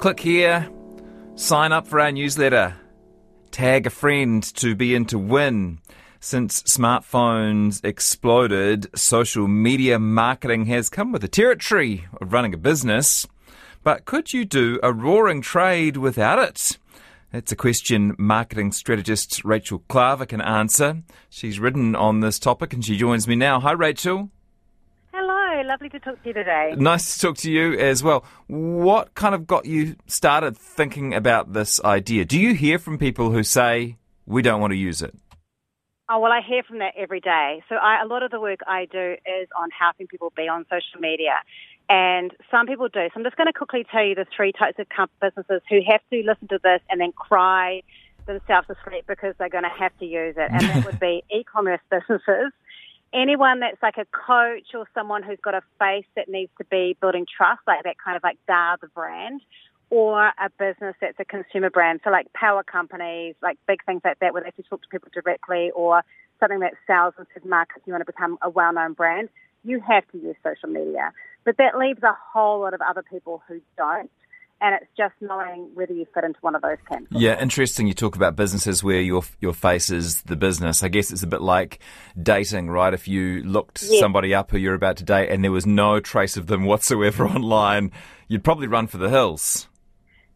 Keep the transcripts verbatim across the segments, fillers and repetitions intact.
Click here, sign up for our newsletter, tag a friend to be in to win. Since smartphones exploded, social media marketing has come with the territory of running a business. But could you do a roaring trade without it? That's a question marketing strategist Rachel Klaver can answer. She's written on this topic and she joins me now. Hi, Rachel. Lovely to talk to you today. Nice to talk to you as well. What kind of got you started thinking about this idea? Do you hear from people who say, we don't want to use it? Oh, well, I hear from that every day. So I, a lot of the work I do is on helping people be on social media. And some people do. So I'm just going to quickly tell you the three types of businesses who have to listen to this and then cry themselves to sleep because they're going to have to use it. And that would be e-commerce businesses. Anyone that's like a coach or someone who's got a face that needs to be building trust, like that kind of like D A R, the brand, or a business that's a consumer brand. So like power companies, like big things like that where they have to talk to people directly, or something that sells in supermarkets, you want to become a well-known brand, you have to use social media. But that leaves a whole lot of other people who don't. And it's just knowing whether you fit into one of those camps. Yeah, interesting. You talk about businesses where your your face is the business. I guess it's a bit like dating, right? If you looked yeah. somebody up who you're about to date and there was no trace of them whatsoever online, you'd probably run for the hills.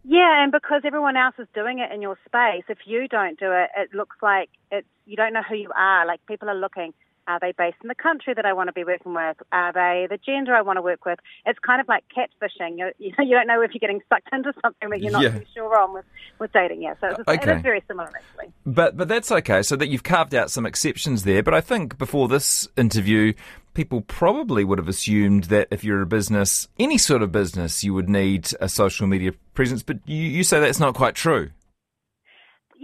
Yeah, and because everyone else is doing it in your space, if you don't do it, it looks like it's you don't know who you are. Like people are looking. Are they based in the country that I want to be working with? Are they the gender I want to work with? It's kind of like catfishing. You, you, you don't know if you're getting sucked into something that you're not yeah. too sure on with, with dating. Yeah, so it's, okay. It is very similar, actually. But, but that's okay, so that you've carved out some exceptions there. But I think before this interview, people probably would have assumed that if you're a business, any sort of business, you would need a social media presence. But you, you say that's not quite true.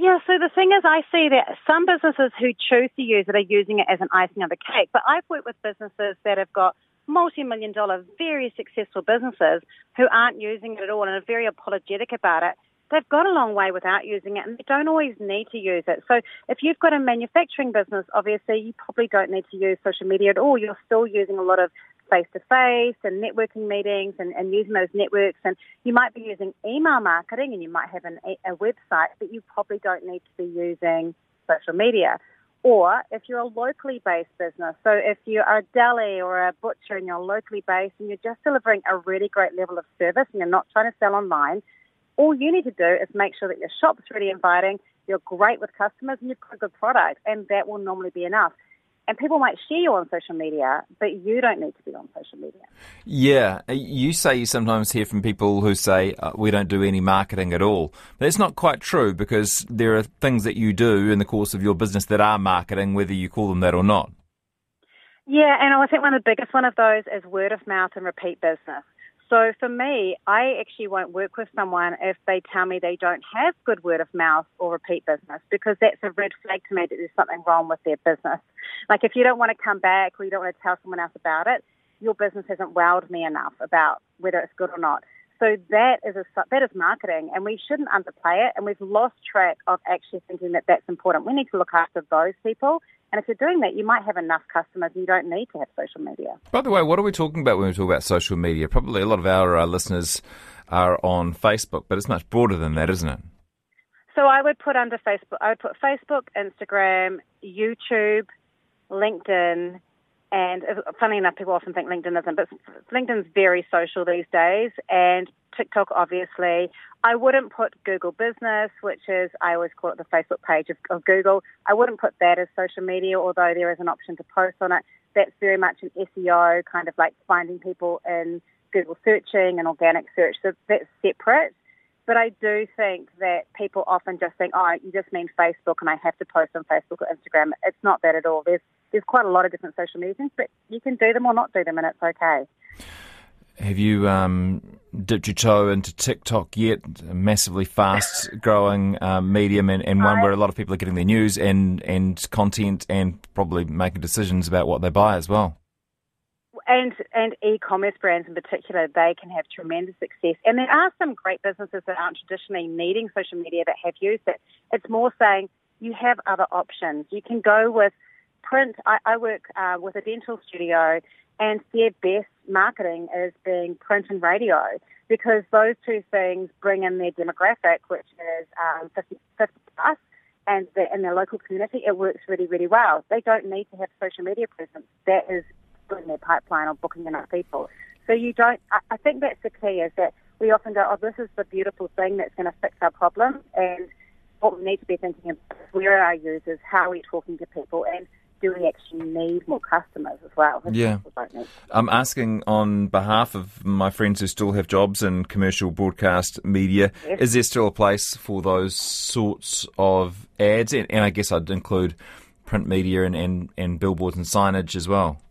Yeah, so the thing is I see that some businesses who choose to use it are using it as an icing on the cake. But I've worked with businesses that have got multi-million dollar, very successful businesses who aren't using it at all and are very apologetic about it. They've got a long way without using it and they don't always need to use it. So if you've got a manufacturing business, obviously you probably don't need to use social media at all. You're still using a lot of face-to-face and networking meetings and, and using those networks. And you might be using email marketing and you might have an, a website, but you probably don't need to be using social media. Or if you're a locally based business, so if you are a deli or a butcher and you're locally based and you're just delivering a really great level of service and you're not trying to sell online, all you need to do is make sure that your shop's really inviting, you're great with customers and you've got a good product, and that will normally be enough. And people might share you on social media, but you don't need to be on social media. Yeah. You say you sometimes hear from people who say, uh, we don't do any marketing at all. That's not quite true because there are things that you do in the course of your business that are marketing, whether you call them that or not. Yeah, and I think one of the biggest one of those is word of mouth and repeat business. So for me, I actually won't work with someone if they tell me they don't have good word of mouth or repeat business, because that's a red flag to me that there's something wrong with their business. Like if you don't want to come back or you don't want to tell someone else about it, your business hasn't wowed me enough about whether it's good or not. So that is a, that is marketing, and we shouldn't underplay it, and we've lost track of actually thinking that that's important. We need to look after those people, and if you're doing that, you might have enough customers and you don't need to have social media. By the way, what are we talking about when we talk about social media? Probably a lot of our, our listeners are on Facebook, but it's much broader than that, isn't it? So I would put under Facebook, I would put Facebook, Instagram, YouTube, LinkedIn. And funnily enough, people often think LinkedIn isn't, but LinkedIn's very social these days, and TikTok, obviously. I wouldn't put Google Business, which is, I always call it the Facebook page of, of Google. I wouldn't put that as social media, although there is an option to post on it. That's very much an S E O, kind of like finding people in Google searching and organic search. So that's separate. But I do think that people often just think, oh, you just mean Facebook and I have to post on Facebook or Instagram. It's not that at all. There's there's quite a lot of different social media things, but you can do them or not do them and it's okay. Have you um, dipped your toe into TikTok yet? A massively fast-growing uh, medium, and, and one where a lot of people are getting their news and, and content, and probably making decisions about what they buy as well. And and e-commerce brands in particular, they can have tremendous success. And there are some great businesses that aren't traditionally needing social media that have used it. It's more saying you have other options. You can go with print. I, I work uh, with a dental studio, and their best marketing is being print and radio, because those two things bring in their demographic, which is um, fifty plus, and the, in their local community, it works really, really well. They don't need to have social media presence. That is in their pipeline or booking enough people. So you don't, I, I think that's the key, is that we often go, oh, this is the beautiful thing that's going to fix our problem. And what we need to be thinking about is, where are our users, how are we talking to people, and do we actually need more customers as well? Yeah. I'm asking on behalf of my friends who still have jobs in commercial broadcast media. Yes. Is there still a place for those sorts of ads? And, and I guess I'd include print media and, and, and billboards and signage as well.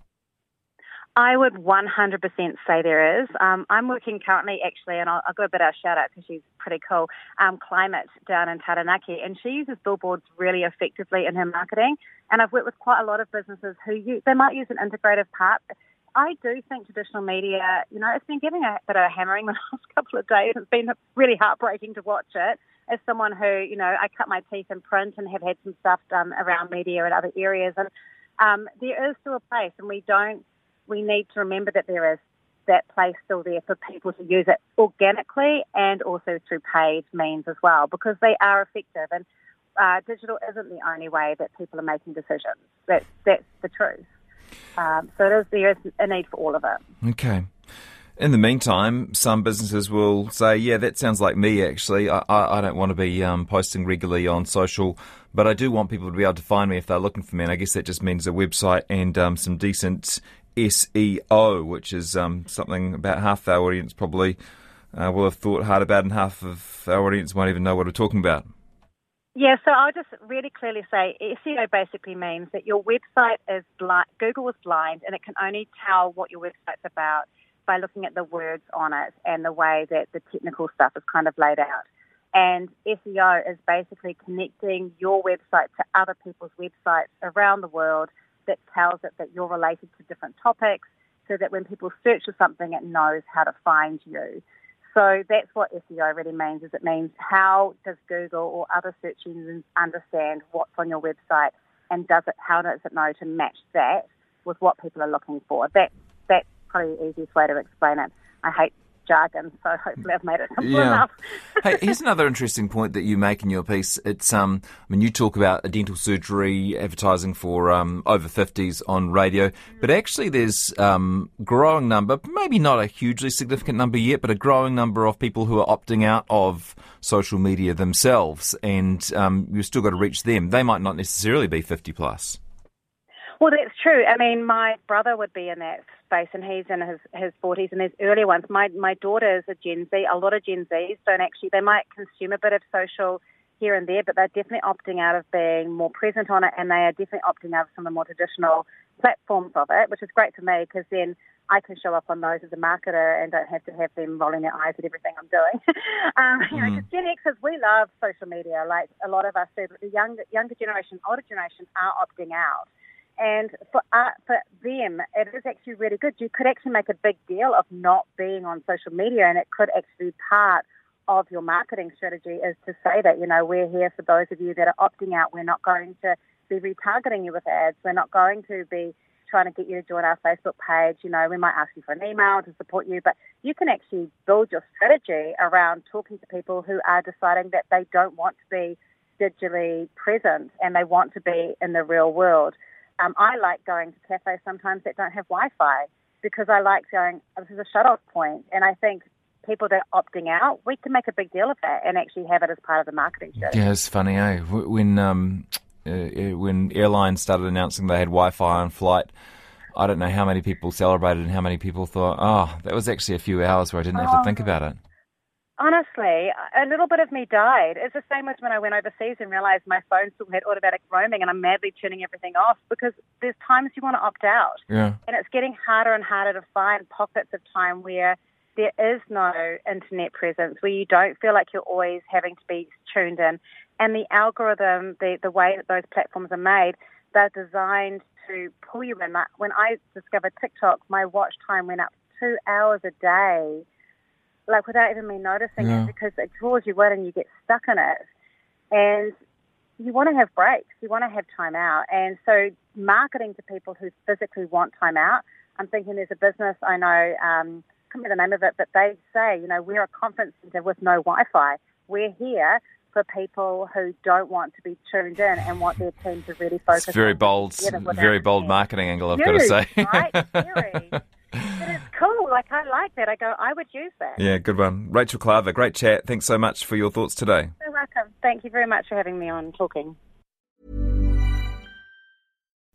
I would one hundred percent say there is. Um, I'm working currently, actually, and I'll, I'll give a bit of a shout-out because she's pretty cool, um, Climate down in Taranaki, and she uses billboards really effectively in her marketing. And I've worked with quite a lot of businesses who use, they might use an integrative part. I do think traditional media, you know, it's been giving a bit of a hammering the last couple of days. It's been really heartbreaking to watch it. As someone who, you know, I cut my teeth in print and have had some stuff done around media and other areas, and um, there is still a place, and we don't, we need to remember that there is that place still there for people to use it organically and also through paid means as well, because they are effective. And uh, digital isn't the only way that people are making decisions. That's, that's the truth. Um, so it is, there is a need for all of it. Okay. In the meantime, some businesses will say, yeah, that sounds like me, actually. I, I, I don't want to be um, posting regularly on social, but I do want people to be able to find me if they're looking for me. And I guess that just means a website and um, some decent S E O, which is um, something about half our audience probably uh, will have thought hard about, and half of our audience won't even know what we're talking about. Yeah, so I'll just really clearly say S E O basically means that your website is blind. Google is blind, and it can only tell what your website's about by looking at the words on it and the way that the technical stuff is kind of laid out. And S E O is basically connecting your website to other people's websites around the world that tells it that you're related to different topics, so that when people search for something, it knows how to find you. So that's what S E O really means, is it means how does Google or other search engines understand what's on your website, and does it, how does it know to match that with what people are looking for? That, that's probably the easiest way to explain it. I hate jargon, so hopefully I've made it simple yeah. enough. Hey, here's another interesting point that you make in your piece. It's um, I mean, you talk about a dental surgery advertising for um, over fifties on radio, but actually there's um, growing number, maybe not a hugely significant number yet, but a growing number of people who are opting out of social media themselves, and um, you've still got to reach them. They might not necessarily be fifty plus. Well, that's true. I mean, my brother would be in that space, and he's in his, his forties, and there's earlier ones. My my daughter is a Gen Z. A lot of Gen Zs don't actually, they might consume a bit of social here and there, but they're definitely opting out of being more present on it, and they are definitely opting out of some of the more traditional platforms of it, which is great for me, because then I can show up on those as a marketer and don't have to have them rolling their eyes at everything I'm doing. um, mm-hmm. You know, because Gen Xers, we love social media, like a lot of us do, but the younger, younger generation, older generation are opting out. And for uh, for them, it is actually really good. You could actually make a big deal of not being on social media, and it could actually be part of your marketing strategy, is to say that, you know, we're here for those of you that are opting out. We're not going to be retargeting you with ads. We're not going to be trying to get you to join our Facebook page. You know, we might ask you for an email to support you, but you can actually build your strategy around talking to people who are deciding that they don't want to be digitally present and they want to be in the real world. Um, I like going to cafes sometimes that don't have Wi-Fi, because I like going, oh, this is a shut-off point. And I think people that are opting out, we can make a big deal of that and actually have it as part of the marketing strategy. Yeah, it's funny, eh? When, um, uh, when airlines started announcing they had Wi-Fi on flight, I don't know how many people celebrated and how many people thought, oh, that was actually a few hours where I didn't have to think about it. honestly, a little bit of me died. It's the same as when I went overseas and realized my phone still had automatic roaming and I'm madly turning everything off because there's times you want to opt out. Yeah. And it's getting harder and harder to find pockets of time where there is no internet presence, where you don't feel like you're always having to be tuned in. And the algorithm, the, the way that those platforms are made, they're designed to pull you in. When I discovered TikTok, my watch time went up two hours a day, like without even me noticing yeah. it, because it draws you in and you get stuck in it. And you want to have breaks. You want to have time out. And so marketing to people who physically want time out, I'm thinking there's a business I know, um, I can't remember the name of it, but they say, you know, we're a conference center with no Wi-Fi. We're here for people who don't want to be tuned in and want their team to really focus. It's very on bold, very bold team. Marketing angle, I've Huge, got to say. Right? Very. But it's cool. Like, I like that. I go, I would use that. Yeah, good one. Rachel Klaver, great chat. Thanks so much for your thoughts today. You're welcome. Thank you very much for having me on talking.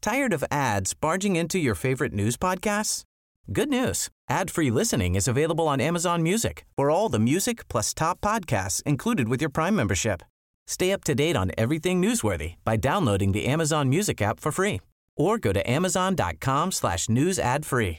Tired of ads barging into your favorite news podcasts? Good news. Ad-free listening is available on Amazon Music for all the music plus top podcasts included with your Prime membership. Stay up to date on everything newsworthy by downloading the Amazon Music app for free or go to amazon.com slash news ad free.